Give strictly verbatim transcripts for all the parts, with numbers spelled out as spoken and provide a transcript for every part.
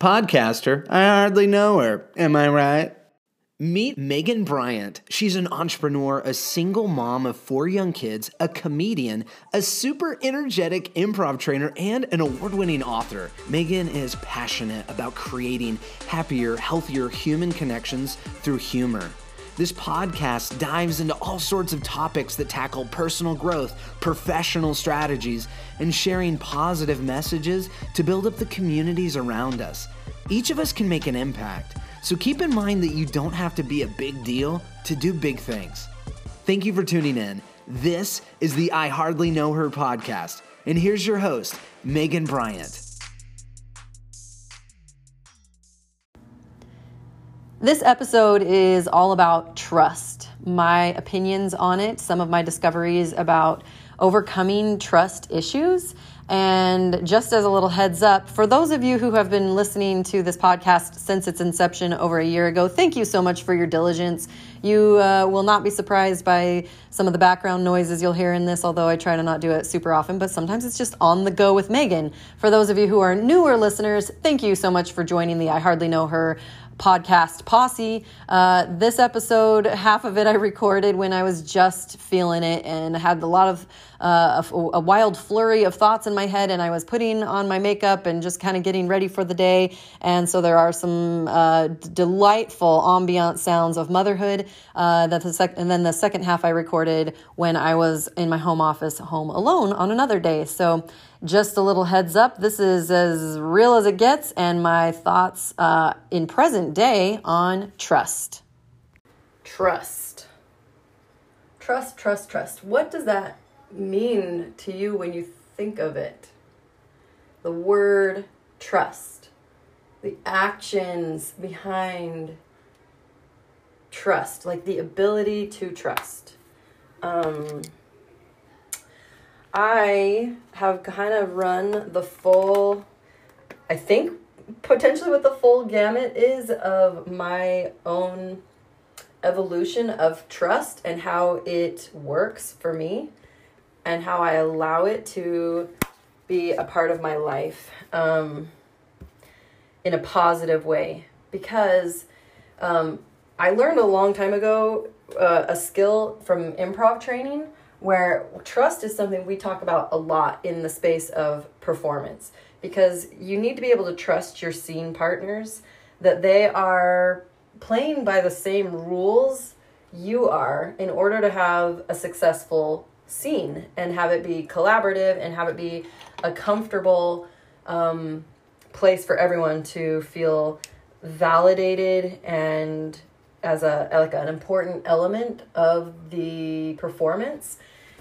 Podcaster, I hardly know her. Am I right? Meet Megan Bryant. She's an entrepreneur, a single mom of four young kids, a comedian, a super energetic improv trainer, and an award-winning author. Megan is passionate about creating happier, healthier human connections through humor. This podcast dives into all sorts of topics that tackle personal growth, professional strategies, and sharing positive messages to build up the communities around us. Each of us can make an impact. So keep in mind that you don't have to be a big deal to do big things. Thank you for tuning in. This is the I Hardly Know Her podcast. And here's your host, Megan Bryant. This episode is all about trust, my opinions on it, some of my discoveries about overcoming trust issues. And just as a little heads up, for those of you who have been listening to this podcast since its inception over a year ago, thank you so much for your diligence. You uh, will not be surprised by some of the background noises you'll hear in this, although I try to not do it super often, but sometimes it's just on the go with Megan. For those of you who are newer listeners, thank you so much for joining the I Hardly Know Her podcast posse. Uh, this episode, half of it I recorded when I was just feeling it and had a lot of uh, a, a wild flurry of thoughts in my head, and I was putting on my makeup and just kind of getting ready for the day. And so there are some uh, delightful ambient sounds of motherhood. Uh, that's the sec- and then the second half I recorded when I was in my home office, home alone on another day. So just a little heads up, this is as real as it gets, and my thoughts uh, in present day on trust. Trust. Trust, trust, trust. What does that mean to you when you think of it? The word trust, the actions behind trust, like the ability to trust. Um... I have kind of run the full, I think, potentially what the full gamut is of my own evolution of trust and how it works for me and how I allow it to be a part of my life um, in a positive way. Because um, I learned a long time ago uh, a skill from improv training, where trust is something we talk about a lot in the space of performance, because you need to be able to trust your scene partners that they are playing by the same rules you are in order to have a successful scene and have it be collaborative and have it be a comfortable um, place for everyone to feel validated and as a like an important element of the performance.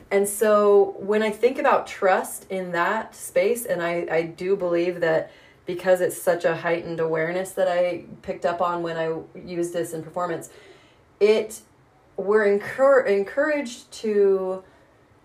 And so when I think about trust in that space, and I, I do believe that because it's such a heightened awareness that I picked up on when I used this in performance, it we're incur- encouraged to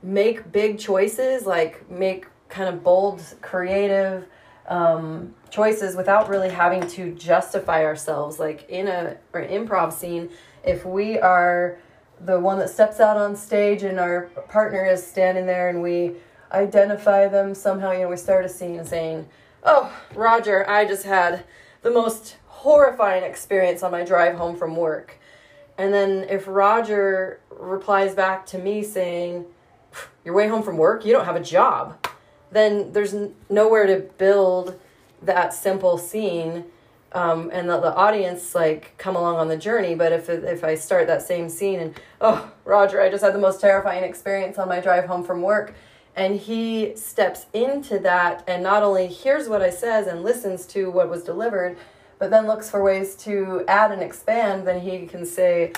make big choices, like make kind of bold, creative um, choices without really having to justify ourselves. Like in a or an improv scene, if we are the one that steps out on stage and our partner is standing there and we identify them somehow, you know, we start a scene saying, "Oh, Roger, I just had the most horrifying experience on my drive home from work." And then if Roger replies back to me saying, "Your way home from work? You don't have a job," then there's nowhere to build that simple scene um, and the, the audience like come along on the journey. But if if I start that same scene and, "Oh, Roger, I just had the most terrifying experience on my drive home from work," and he steps into that and not only hears what I says and listens to what was delivered, but then looks for ways to add and expand, then he can say,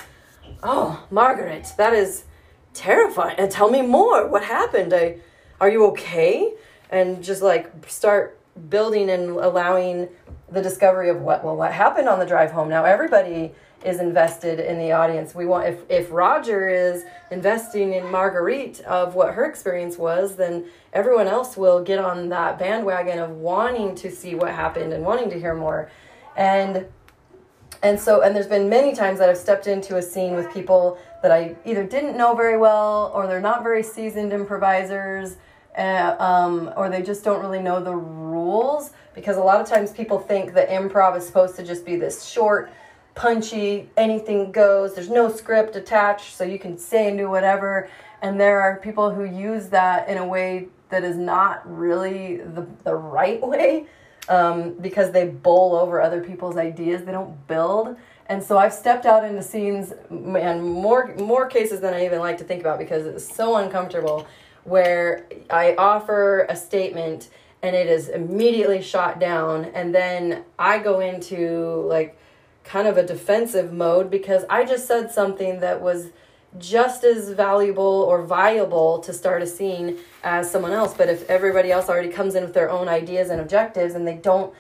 "Oh, Margaret, that is terrifying. And tell me more. What happened? I, are you okay?" And just like start building and allowing the discovery of what well what happened on the drive home. Now everybody is invested in the audience. We want if if Roger is investing in Marguerite of what her experience was, then everyone else will get on that bandwagon of wanting to see what happened and wanting to hear more. And and so and there's been many times that I've stepped into a scene with people that I either didn't know very well, or they're not very seasoned improvisers, uh, um, or they just don't really know the rules, because a lot of times people think that improv is supposed to just be this short, punchy, anything goes. There's no script attached, so you can say and do whatever. And there are people who use that in a way that is not really the, the right way, um, because they bowl over other people's ideas. They don't build. And so I've stepped out into scenes, and more more cases than I even like to think about, because it's so uncomfortable, where I offer a statement and it is immediately shot down, and then I go into like kind of a defensive mode because I just said something that was just as valuable or viable to start a scene as someone else. But if everybody else already comes in with their own ideas and objectives and they don't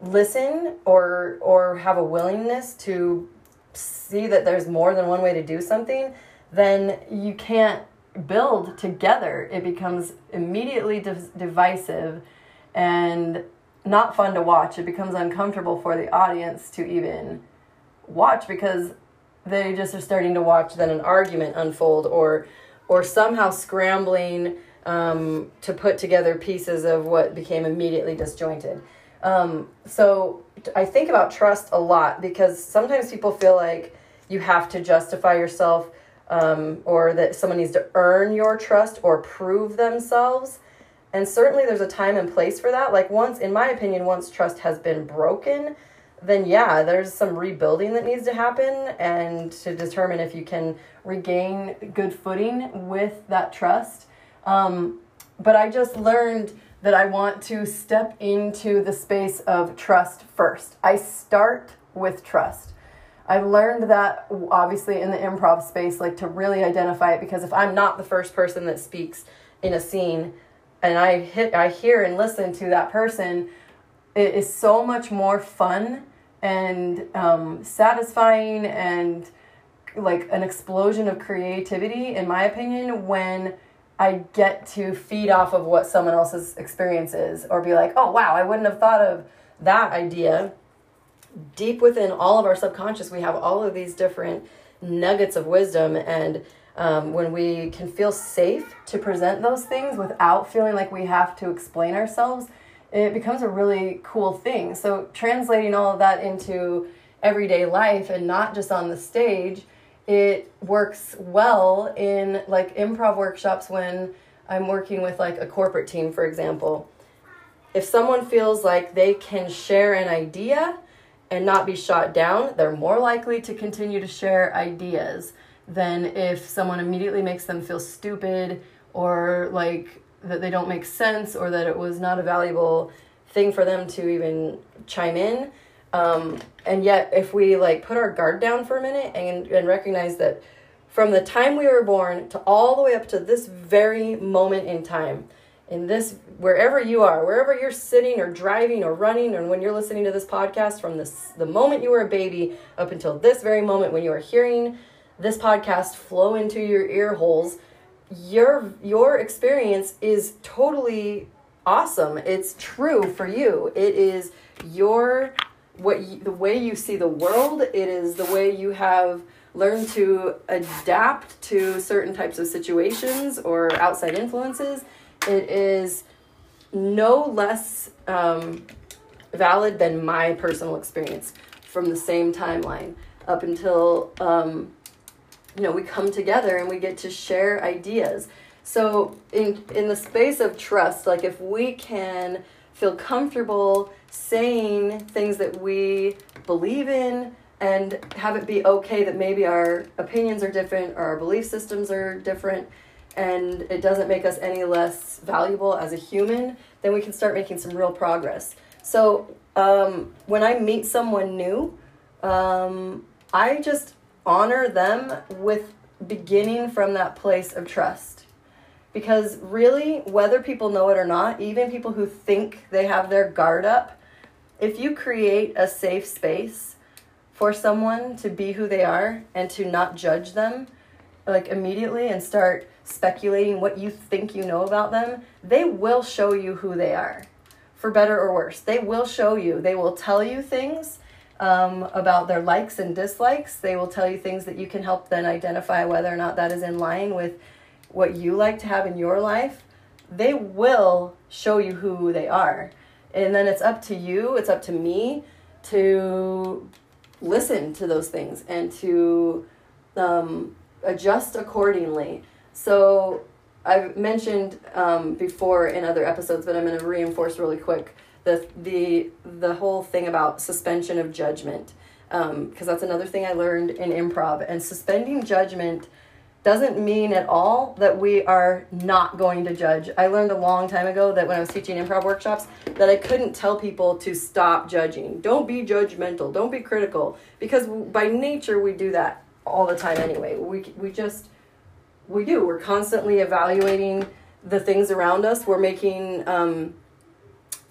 listen or or have a willingness to see that there's more than one way to do something, then you can't build together. It becomes immediately div- divisive and not fun to watch. It becomes uncomfortable for the audience to even watch, because they just are starting to watch then an argument unfold, or or somehow scrambling um, to put together pieces of what became immediately disjointed. Um, so I think about trust a lot, because sometimes people feel like you have to justify yourself, um, or that someone needs to earn your trust or prove themselves. And certainly there's a time and place for that. Like once, in my opinion, once trust has been broken, then yeah, there's some rebuilding that needs to happen, and to determine if you can regain good footing with that trust. Um, but I just learned that I want to step into the space of trust first. I start with trust. I learned that obviously in the improv space, like to really identify it, because if I'm not the first person that speaks in a scene, and I hit, I hear and listen to that person, it is so much more fun and um, satisfying, and like an explosion of creativity, in my opinion, when I get to feed off of what someone else's experience is, or be like, oh, wow, I wouldn't have thought of that idea. Deep within all of our subconscious, we have all of these different nuggets of wisdom, and um, when we can feel safe to present those things without feeling like we have to explain ourselves, it becomes a really cool thing. So translating all of that into everyday life and not just on the stage, it works well in like improv workshops when I'm working with like a corporate team, for example. If someone feels like they can share an idea and not be shot down, they're more likely to continue to share ideas than if someone immediately makes them feel stupid, or like that they don't make sense, or that it was not a valuable thing for them to even chime in. Um, and yet if we like put our guard down for a minute and, and recognize that from the time we were born to all the way up to this very moment in time, in this, wherever you are, wherever you're sitting or driving or running, or when you're listening to this podcast, from this, the moment you were a baby up until this very moment when you are hearing this podcast flow into your ear holes, Your your experience is totally awesome. It's true for you. It is your what you, the way you see the world. It is the way you have learned to adapt to certain types of situations or outside influences. It is no less um, valid than my personal experience from the same timeline up until. Um, You know, we come together and we get to share ideas. So in in the space of trust, like if we can feel comfortable saying things that we believe in and have it be okay that maybe our opinions are different or our belief systems are different, and it doesn't make us any less valuable as a human, then we can start making some real progress. So um, when I meet someone new, um, I just... honor them with beginning from that place of trust, because really, whether people know it or not, even people who think they have their guard up, if you create a safe space for someone to be who they are and to not judge them like immediately and start speculating what you think you know about them, they will show you who they are, for better or worse. They will show you, they will tell you things Um, about their likes and dislikes. They will tell you things that you can help then identify whether or not that is in line with what you like to have in your life. They will show you who they are. And then it's up to you, it's up to me to listen to those things and to um, adjust accordingly. So I've mentioned um, before in other episodes, but I'm going to reinforce really quick the the the whole thing about suspension of judgment, because um, that's another thing I learned in improv. And suspending judgment doesn't mean at all that we are not going to judge. I learned a long time ago that when I was teaching improv workshops that I couldn't tell people to stop judging. Don't be judgmental. Don't be critical, because by nature we do that all the time anyway. We we just we do. We're constantly evaluating the things around us. We're making um,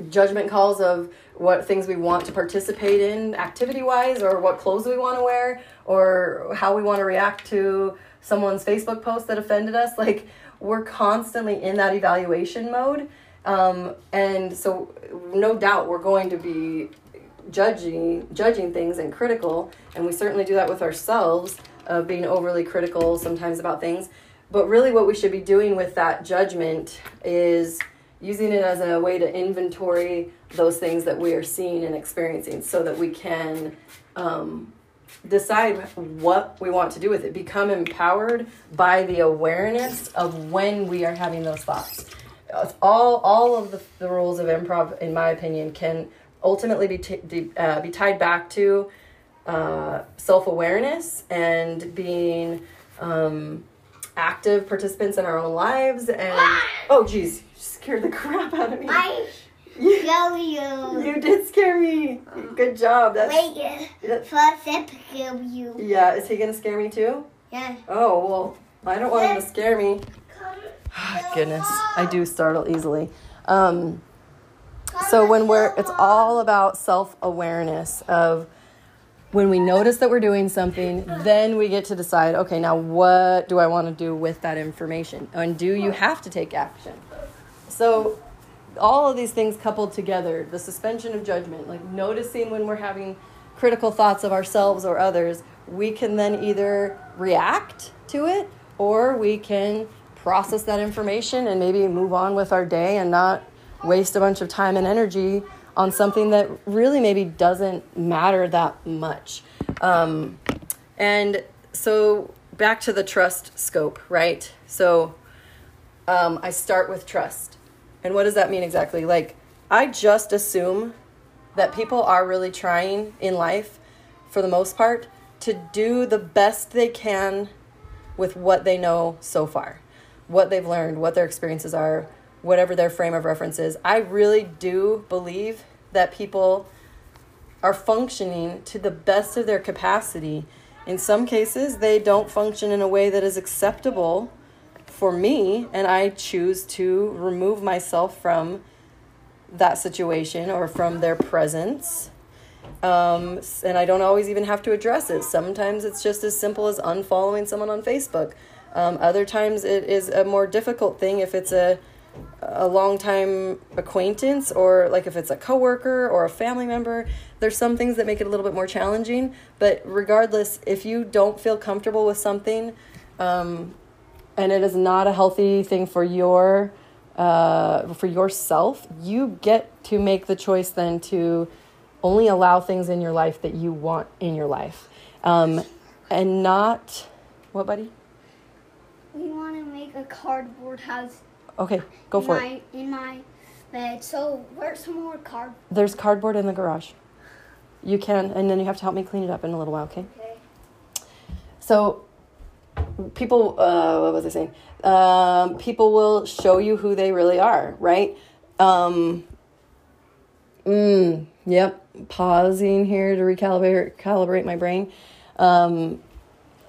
judgment calls of what things we want to participate in activity-wise, or what clothes we want to wear, or how we want to react to someone's Facebook post that offended us. Like, we're constantly in that evaluation mode. Um, and so no doubt we're going to be judging, judging things and critical. And we certainly do that with ourselves, of being overly critical sometimes about things. But really what we should be doing with that judgment is using it as a way to inventory those things that we are seeing and experiencing, so that we can, um, decide what we want to do with it. Become empowered by the awareness of when we are having those thoughts. All all of the, the rules of improv, in my opinion, can ultimately be t- uh, be tied back to uh, self-awareness and being um, active participants in our own lives. And oh, geez, you scared the crap out of me. Bye. You, you. You did scare me. Good job. That's, Wait, that's, first I scare you. Yeah, is he going to scare me too? Yeah. Oh, well, I don't want him to scare me. Oh, goodness, I do startle easily. Um, so when we're, it's all about self-awareness of when we notice that we're doing something, then we get to decide, okay, now what do I want to do with that information? And do you have to take action? So all of these things coupled together, the suspension of judgment, like noticing when we're having critical thoughts of ourselves or others, we can then either react to it, or we can process that information and maybe move on with our day and not waste a bunch of time and energy on something that really maybe doesn't matter that much. Um, and so back to the trust scope, right? So um, I start with trust. And what does that mean exactly? Like, I just assume that people are really trying in life, for the most part, to do the best they can with what they know so far, what they've learned, what their experiences are, whatever their frame of reference is. I really do believe that people are functioning to the best of their capacity. In some cases, they don't function in a way that is acceptable for me, and I choose to remove myself from that situation or from their presence. Um, and I don't always even have to address it. Sometimes it's just as simple as unfollowing someone on Facebook. Um, other times it is a more difficult thing if it's a a long-time acquaintance, or like if it's a coworker or a family member. There's some things that make it a little bit more challenging. But regardless, if you don't feel comfortable with something, um, and it is not a healthy thing for your, uh, for yourself, you get to make the choice then to only allow things in your life that you want in your life. Um, and not, what, buddy? We want to make a cardboard house. Okay, go for it. In my bed. So where's some more cardboard? There's cardboard in the garage. You can, and then you have to help me clean it up in a little while, okay? Okay. So people, uh, what was I saying? Um, people will show you who they really are, right? Um, mm, yep. Pausing here to recalibrate, calibrate my brain. Um,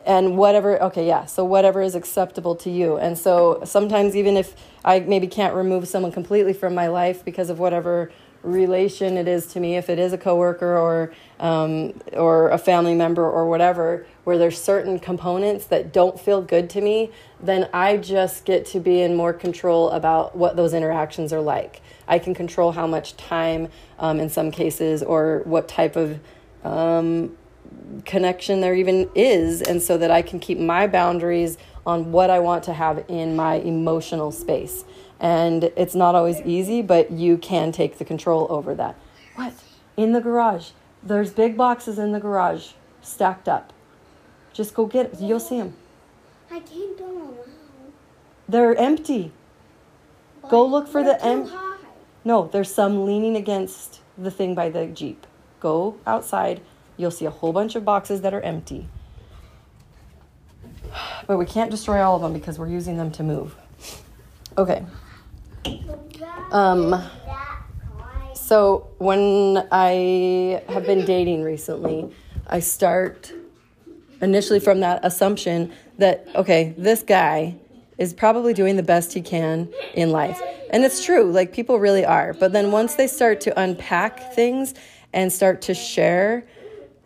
and whatever, okay, yeah. So whatever is acceptable to you. And so sometimes even if I maybe can't remove someone completely from my life because of whatever relation it is to me, if it is a coworker or um, or a family member or whatever, where there's certain components that don't feel good to me, then I just get to be in more control about what those interactions are like. I can control how much time um, in some cases, or what type of um, connection there even is, and so that I can keep my boundaries on what I want to have in my emotional space. And it's not always easy, but you can take the control over that. What? In the garage. There's big boxes in the garage stacked up. Just go get it. You'll see them. I can't go around. They're empty. What? Go look for they're the empty. No, there's some leaning against the thing by the Jeep. Go outside. You'll see a whole bunch of boxes that are empty. But we can't destroy all of them because we're using them to move. Okay. Um, so when I have been dating recently, I start initially from that assumption that, okay, this guy is probably doing the best he can in life. And it's true, like people really are. But then once they start to unpack things and start to share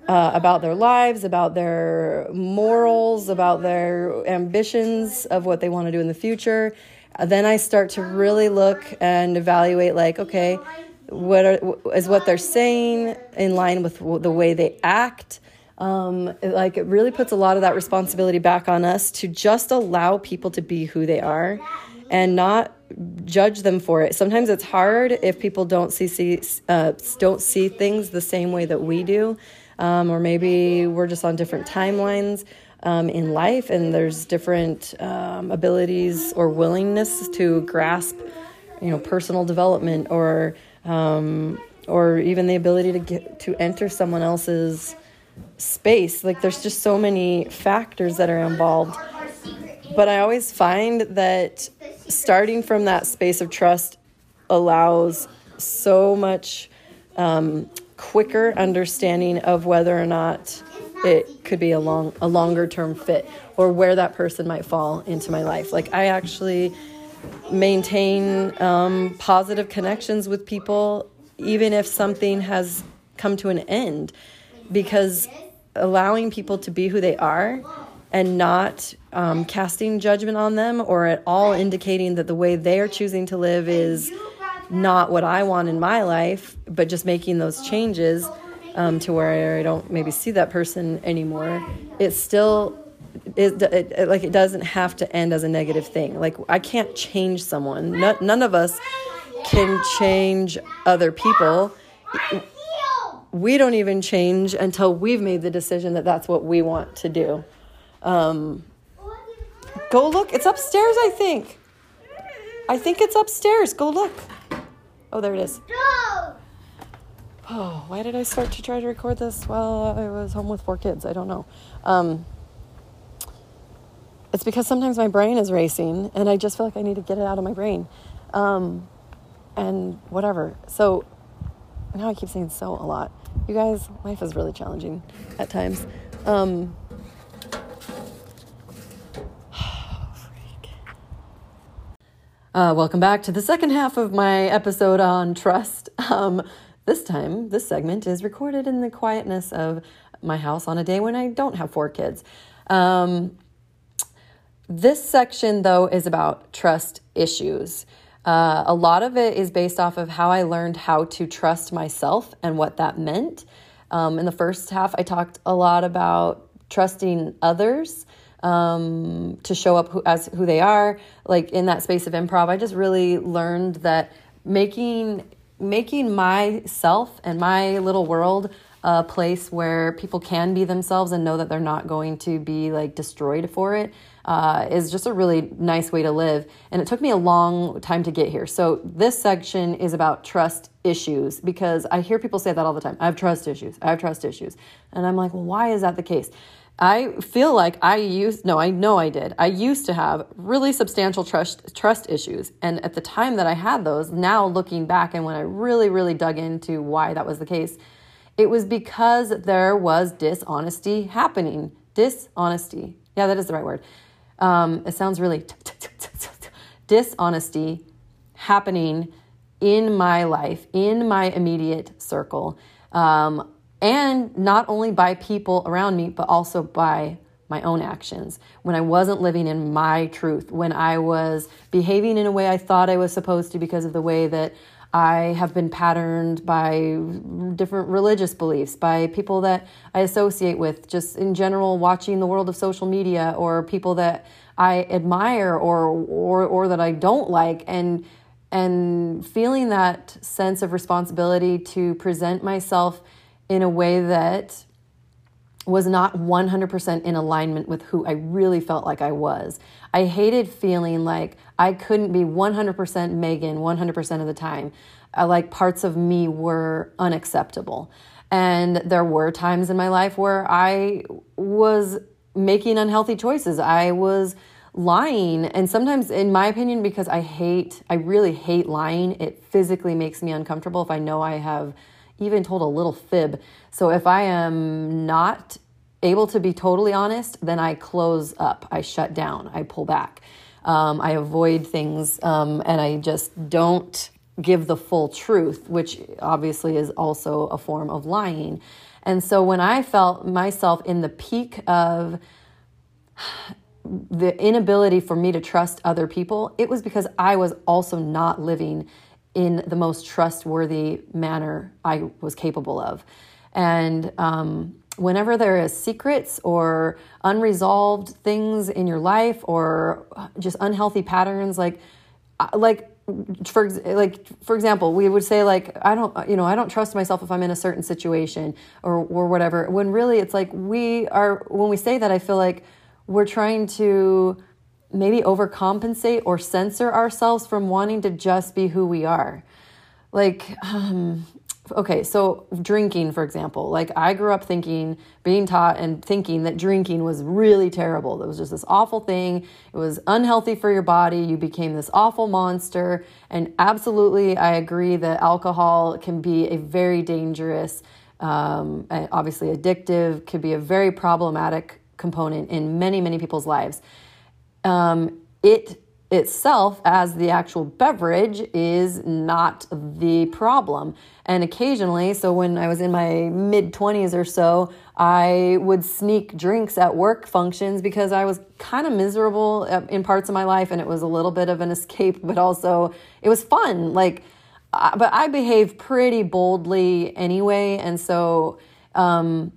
Uh, about their lives, about their morals, about their ambitions of what they want to do in the future. Then I start to really look and evaluate, like, okay, what are, is what they're saying in line with the way they act? Um, like, it really puts a lot of that responsibility back on us to just allow people to be who they are and not judge them for it. Sometimes it's hard if people don't see, see uh, don't see things the same way that we do. Um, or maybe we're just on different timelines um, in life, and there's different um, abilities or willingness to grasp, you know, personal development, or um, or even the ability to get to enter someone else's space. Like, there's just so many factors that are involved. But I always find that starting from that space of trust allows so much Um, quicker understanding of whether or not it could be a long a longer term fit, or where that person might fall into my life. Like, I actually maintain um, positive connections with people even if something has come to an end, because allowing people to be who they are and not um, casting judgment on them, or at all indicating that the way they are choosing to live is not what I want in my life, but just making those changes um, to where I don't maybe see that person anymore. It's still, it, it, it, like, it doesn't have to end as a negative thing. Like, I can't change someone. No, none of us can change other people. We don't even change until we've made the decision that that's what we want to do. Um, go look. It's upstairs, I think. I think it's upstairs. Go look. Oh, there it is. No. Oh, why did I start to try to record this while I was home with four kids? I don't know. Um, it's because sometimes my brain is racing, and I just feel like I need to get it out of my brain. Um, and whatever. So now I keep saying so a lot. You guys, life is really challenging at times. Um, Uh, welcome back to the second half of my episode on trust. Um, this time, this segment is recorded in the quietness of my house on a day when I don't have four kids. Um, this section, though, is about trust issues. Uh, a lot of it is based off of how I learned how to trust myself and what that meant. Um, in the first half, I talked a lot about trusting others, Um, to show up who, as who they are. Like, in that space of improv, I just really learned that making making myself and my little world a place where people can be themselves and know that they're not going to be, like, destroyed for it uh, is just a really nice way to live. And it took me a long time to get here. So this section is about trust issues, because I hear people say that all the time. I have trust issues. I have trust issues. And I'm like, well, why is that the case? I feel like I used, no, I know I did. I used to have really substantial trust trust issues. And at the time that I had those, now looking back and when I really, really dug into why that was the case, it was because there was dishonesty happening. Dishonesty. Yeah, that is the right word. Um, it sounds really... Dishonesty happening in my life, in my immediate circle. Um And not only by people around me, but also by my own actions. When I wasn't living in my truth, when I was behaving in a way I thought I was supposed to because of the way that I have been patterned by different religious beliefs, by people that I associate with, just in general, watching the world of social media, or people that I admire or or, or that I don't like, and and feeling that sense of responsibility to present myself in a way that was not one hundred percent in alignment with who I really felt like I was. I hated feeling like I couldn't be one hundred percent Megan one hundred percent of the time. I, like parts of me were unacceptable. And there were times in my life where I was making unhealthy choices. I was lying. And sometimes, in my opinion, because I hate, I really hate lying, it physically makes me uncomfortable if I know I have even told a little fib. So if I am not able to be totally honest, then I close up, I shut down, I pull back, um, I avoid things, um, and I just don't give the full truth, which obviously is also a form of lying. And so when I felt myself in the peak of the inability for me to trust other people, it was because I was also not living in the most trustworthy manner I was capable of. And um, whenever there is secrets or unresolved things in your life, or just unhealthy patterns, like, like for like for example, we would say like, I don't, you know, I don't trust myself if I'm in a certain situation or or whatever. When really it's like we are, when we say that, I feel like we're trying to maybe overcompensate or censor ourselves from wanting to just be who we are. Like, um, okay, so drinking, for example, like I grew up thinking, being taught and thinking that drinking was really terrible. It was just this awful thing. It was unhealthy for your body. You became this awful monster. And absolutely, I agree that alcohol can be a very dangerous, um, obviously addictive, could be a very problematic component in many, many people's lives. Um, it itself as the actual beverage is not the problem. And occasionally, so when I was in my mid-twenties or so, I would sneak drinks at work functions because I was kind of miserable in parts of my life, and it was a little bit of an escape, but also it was fun. Like, but I behave pretty boldly anyway, and so Um,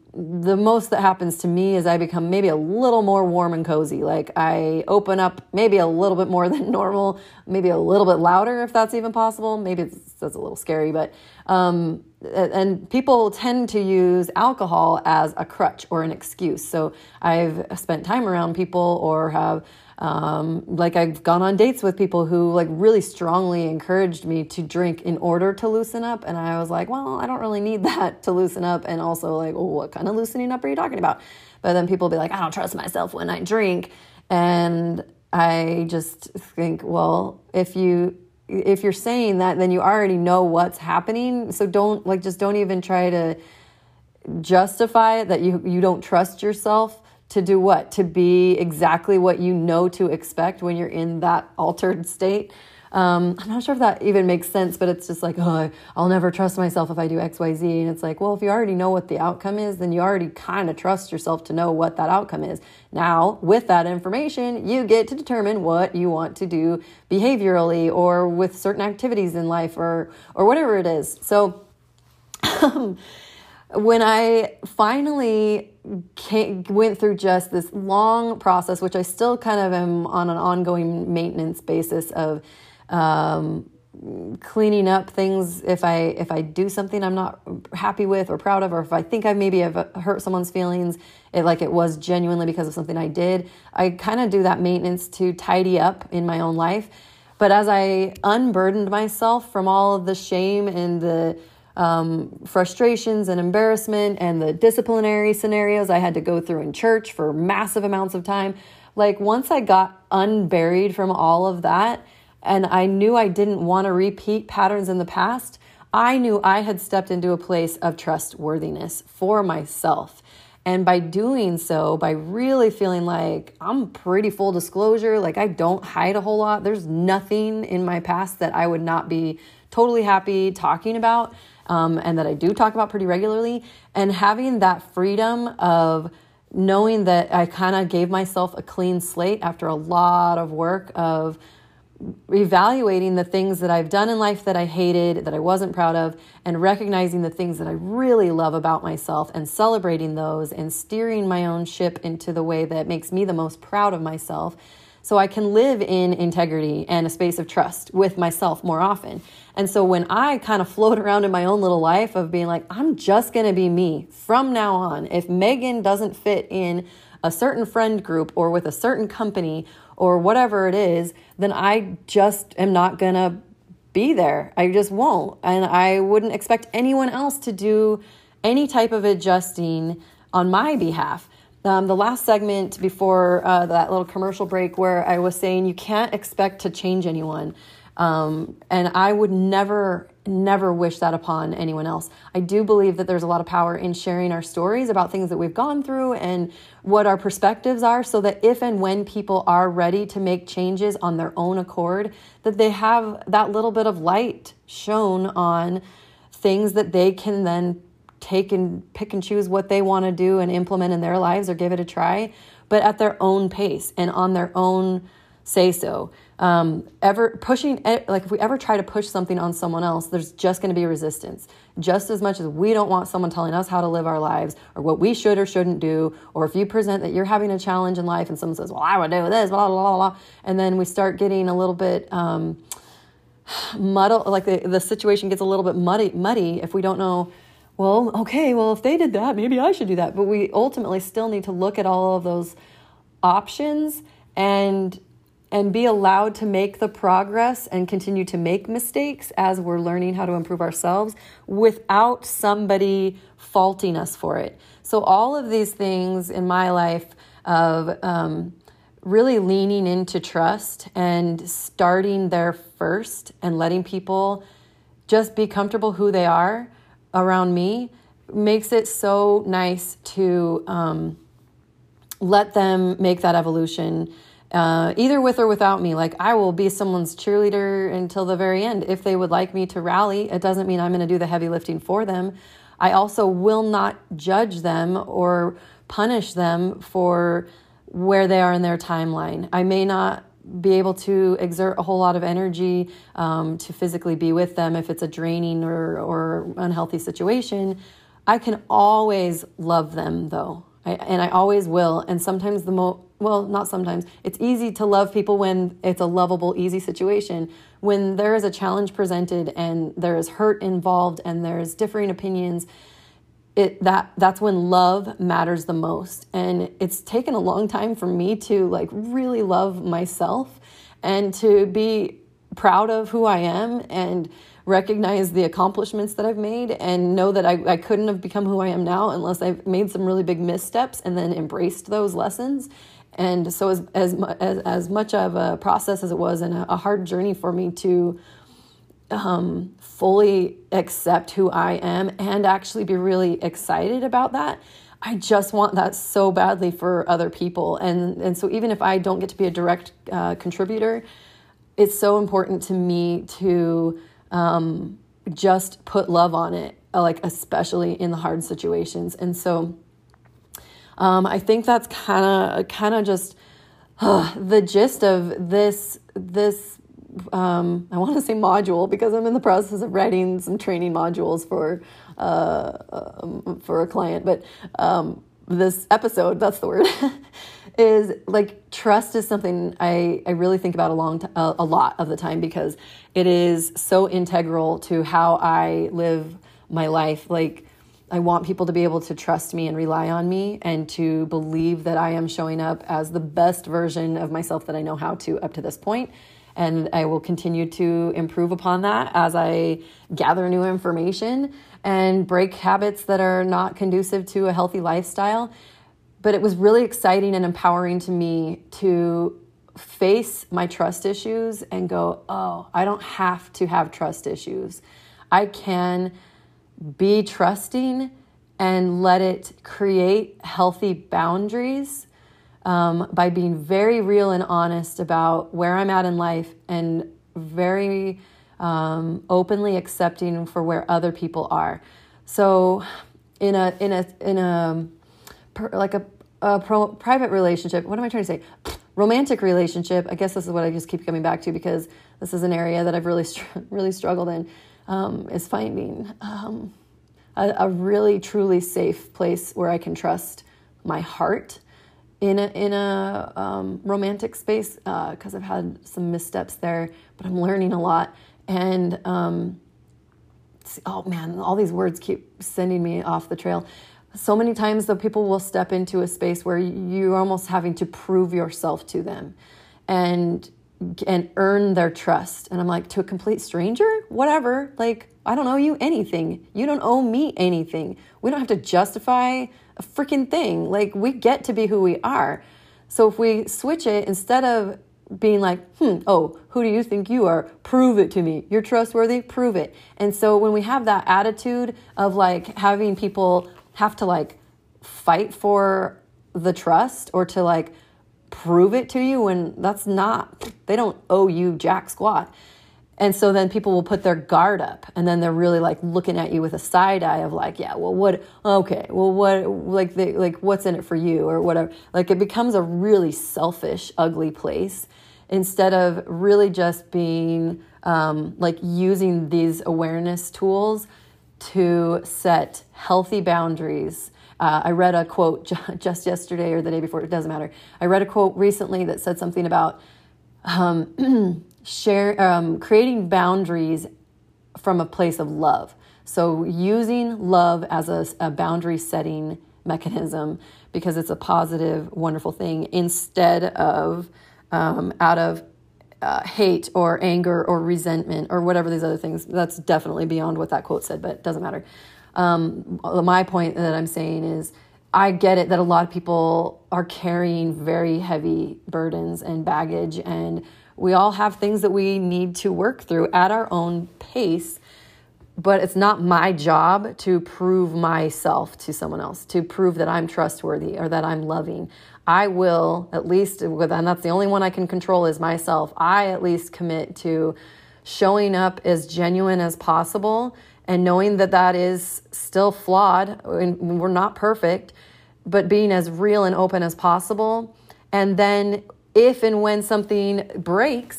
the most that happens to me is I become maybe a little more warm and cozy. Like I open up maybe a little bit more than normal, maybe a little bit louder if that's even possible. Maybe it's, that's a little scary, but, um, and people tend to use alcohol as a crutch or an excuse. So I've spent time around people, or have, um, like I've gone on dates with people who like really strongly encouraged me to drink in order to loosen up. And I was like, well, I don't really need that to loosen up. And also like, oh, what kind of loosening up are you talking about? But then people will be like, I don't trust myself when I drink. And I just think, well, if you, if you're saying that, then you already know what's happening. So don't like, just don't even try to justify it that you, you don't trust yourself to do what? To be exactly what you know to expect when you're in that altered state. Um, I'm not sure if that even makes sense, but it's just like, oh, I'll never trust myself if I do X, Y, Z. And it's like, well, if you already know what the outcome is, then you already kind of trust yourself to know what that outcome is. Now, with that information, you get to determine what you want to do behaviorally, or with certain activities in life, or or whatever it is. So when I finally came, went through just this long process, which I still kind of am on an ongoing maintenance basis of um, cleaning up things. If I if I do something I'm not happy with or proud of, or if I think I maybe have hurt someone's feelings, it, like it was genuinely because of something I did, I kind of do that maintenance to tidy up in my own life. But as I unburdened myself from all of the shame and the Um, frustrations and embarrassment and the disciplinary scenarios I had to go through in church for massive amounts of time. Like once I got unburied from all of that, and I knew I didn't want to repeat patterns in the past, I knew I had stepped into a place of trustworthiness for myself. And by doing so, by really feeling like I'm pretty full disclosure, like I don't hide a whole lot. There's nothing in my past that I would not be totally happy talking about. Um, and that I do talk about pretty regularly, and having that freedom of knowing that I kind of gave myself a clean slate after a lot of work of evaluating the things that I've done in life that I hated, that I wasn't proud of, and recognizing the things that I really love about myself and celebrating those and steering my own ship into the way that makes me the most proud of myself, so I can live in integrity and a space of trust with myself more often. And so when I kind of float around in my own little life of being like, I'm just going to be me from now on. If Megan doesn't fit in a certain friend group or with a certain company or whatever it is, then I just am not going to be there. I just won't. And I wouldn't expect anyone else to do any type of adjusting on my behalf. Um, the last segment before uh, that little commercial break where I was saying you can't expect to change anyone. Um, and I would never, never wish that upon anyone else. I do believe that there's a lot of power in sharing our stories about things that we've gone through and what our perspectives are, so that if and when people are ready to make changes on their own accord, that they have that little bit of light shown on things that they can then take and pick and choose what they want to do and implement in their lives or give it a try, but at their own pace and on their own say so. Um, ever pushing, like if we ever try to push something on someone else, there's just going to be resistance. Just as much as we don't want someone telling us how to live our lives or what we should or shouldn't do, or if you present that you're having a challenge in life and someone says, well, I would do this, blah, blah, blah, blah. And then we start getting a little bit, um, muddled, like the, the situation gets a little bit muddy, muddy if we don't know. Well, okay, well, if they did that, maybe I should do that. But we ultimately still need to look at all of those options and and be allowed to make the progress and continue to make mistakes as we're learning how to improve ourselves without somebody faulting us for it. So all of these things in my life of um, really leaning into trust and starting there first and letting people just be comfortable who they are around me makes it so nice to um, let them make that evolution, uh, either with or without me. Like, I will be someone's cheerleader until the very end. If they would like me to rally, it doesn't mean I'm going to do the heavy lifting for them. I also will not judge them or punish them for where they are in their timeline. I may not be able to exert a whole lot of energy um, to physically be with them if it's a draining or, or unhealthy situation. I can always love them, though, I, and I always will. And sometimes the mo well, not sometimes. It's easy to love people when it's a lovable, easy situation. When there is a challenge presented and there is hurt involved and there's differing opinions, It, that that's when love matters the most. And it's taken a long time for me to like really love myself and to be proud of who I am and recognize the accomplishments that I've made and know that I, I couldn't have become who I am now unless I've made some really big missteps and then embraced those lessons. And so as as as, as much of a process as it was and a hard journey for me to Um, fully accept who I am and actually be really excited about that. I just want that so badly for other people. And, and so even if I don't get to be a direct uh, contributor, it's so important to me to um, just put love on it, like especially in the hard situations. And so um, I think that's kind of kind of just uh, the gist of this this Um, I want to say module, because I'm in the process of writing some training modules for uh, um, for a client, but um, this episode, that's the word, is like trust is something I, I really think about a, long t- a lot of the time, because it is so integral to how I live my life. Like, I want people to be able to trust me and rely on me and to believe that I am showing up as the best version of myself that I know how to up to this point. And I will continue to improve upon that as I gather new information and break habits that are not conducive to a healthy lifestyle. But it was really exciting and empowering to me to face my trust issues and go, oh, I don't have to have trust issues. I can be trusting and let it create healthy boundaries Um, by being very real and honest about where I'm at in life and very um, openly accepting for where other people are. So in a, in a, in a, like a, a pro, private relationship, what am I trying to say? romantic relationship, I guess this is what I just keep coming back to, because this is an area that I've really, really struggled in, um, is finding um, a, a really, truly safe place where I can trust my heart in a, in a um, romantic space, because uh, I've had some missteps there, but I'm learning a lot. And um, oh, man, all these words keep sending me off the trail. So many times the people will step into a space where you're almost having to prove yourself to them and and earn their trust. And I'm like, to a complete stranger? Whatever. Like, I don't owe you anything. You don't owe me anything. We don't have to justify a freaking thing. Like, we get to be who we are. So if we switch it, instead of being like, hmm, oh, who do you think you are? Prove it to me. You're trustworthy? Prove it. And so when we have that attitude of like having people have to like fight for the trust or to like prove it to you, when that's not, they don't owe you jack squat. And so then people will put their guard up, and then they're really like looking at you with a side eye of like, yeah, well, what, okay, well, what, like, they, like what's in it for you or whatever. Like, it becomes a really selfish, ugly place, instead of really just being um, like using these awareness tools to set healthy boundaries. Uh, I read a quote just yesterday or the day before, it doesn't matter. I read a quote recently that said something about um, share um, creating boundaries from a place of love. So using love as a, a boundary setting mechanism, because it's a positive, wonderful thing, instead of um, out of Uh, hate or anger or resentment or whatever these other things. That's definitely beyond what that quote said, but it doesn't matter. Um, my point that I'm saying is, I get it that a lot of people are carrying very heavy burdens and baggage, and we all have things that we need to work through at our own pace, but it's not my job to prove myself to someone else, to prove that I'm trustworthy or that I'm loving. I will, at least, and that's the only one I can control is myself, I at least commit to showing up as genuine as possible and knowing that that is still flawed and we're not perfect, but being as real and open as possible. And then if and when something breaks,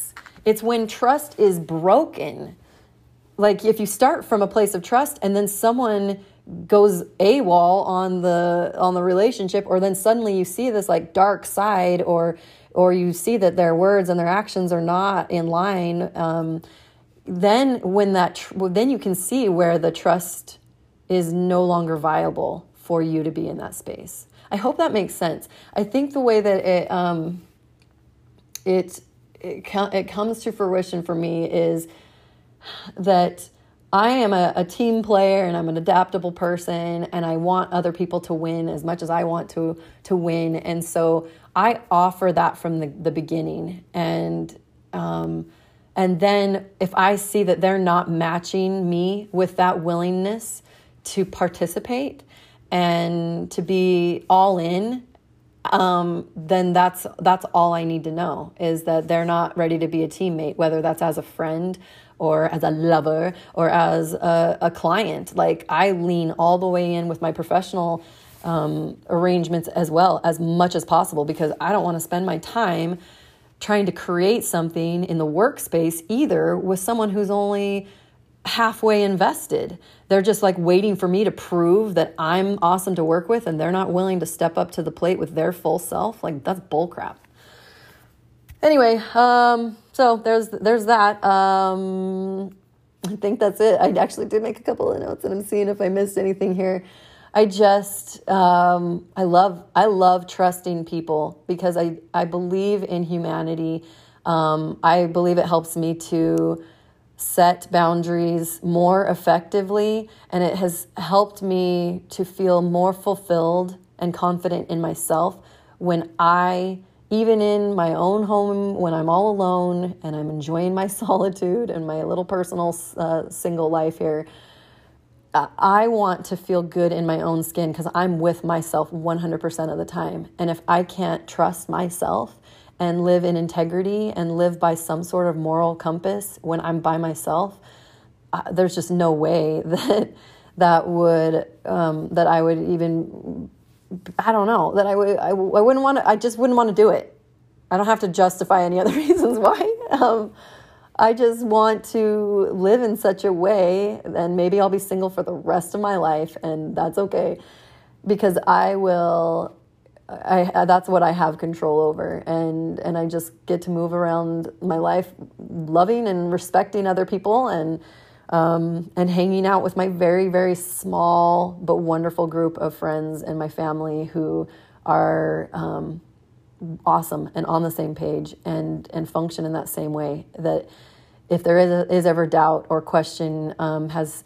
it's when trust is broken. Like, if you start from a place of trust and then someone goes AWOL on the on the relationship, or then suddenly you see this like dark side, or or you see that their words and their actions are not in line, um, then when that tr- well, then you can see where the trust is no longer viable for you to be in that space. I hope that makes sense. I think the way that it um, it it, com- it comes to fruition for me is that I am a, a team player, and I'm an adaptable person, and I want other people to win as much as I want to to win. And so I offer that from the, the beginning. And um, and then if I see that they're not matching me with that willingness to participate and to be all in, um, then that's that's all I need to know, is that they're not ready to be a teammate, whether that's as a friend or as a lover, or as a, a client. Like, I lean all the way in with my professional um, arrangements as well, as much as possible, because I don't want to spend my time trying to create something in the workspace either with someone who's only halfway invested. They're just like waiting for me to prove that I'm awesome to work with, and they're not willing to step up to the plate with their full self. Like, that's bullcrap. Anyway, um, so there's there's that. Um, I think that's it. I actually did make a couple of notes, and I'm seeing if I missed anything here. I just um, I love I love trusting people, because I, I believe in humanity. Um, I believe it helps me to set boundaries more effectively, and it has helped me to feel more fulfilled and confident in myself when I. Even in my own home, when I'm all alone and I'm enjoying my solitude and my little personal uh, single life here, I want to feel good in my own skin, because I'm with myself one hundred percent of the time. And if I can't trust myself and live in integrity and live by some sort of moral compass when I'm by myself, uh, there's just no way that that would um, that I would even. I don't know that I would, I, I wouldn't want to, I just wouldn't want to do it. I don't have to justify any other reasons why. Um, I just want to live in such a way, and maybe I'll be single for the rest of my life, and that's okay, because I will, I that's what I have control over, and, and I just get to move around my life loving and respecting other people, and um, and hanging out with my very, very small but wonderful group of friends and my family who are um, awesome and on the same page and, and function in that same way, that if there is, a, is ever doubt or question um, has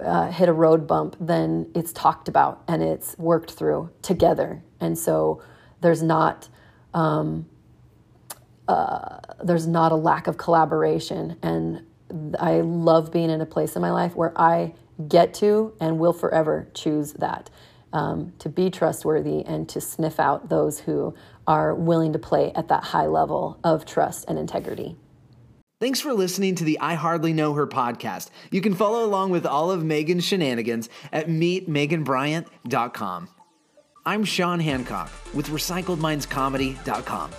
uh, hit a road bump, then it's talked about and it's worked through together. And so there's not, um, uh, there's not a lack of collaboration. And I love being in a place in my life where I get to and will forever choose that. Um, to be trustworthy and to sniff out those who are willing to play at that high level of trust and integrity. Thanks for listening to the I Hardly Know Her podcast. You can follow along with all of Megan's shenanigans at meet megan bryant dot com. I'm Sean Hancock with recycled minds comedy dot com.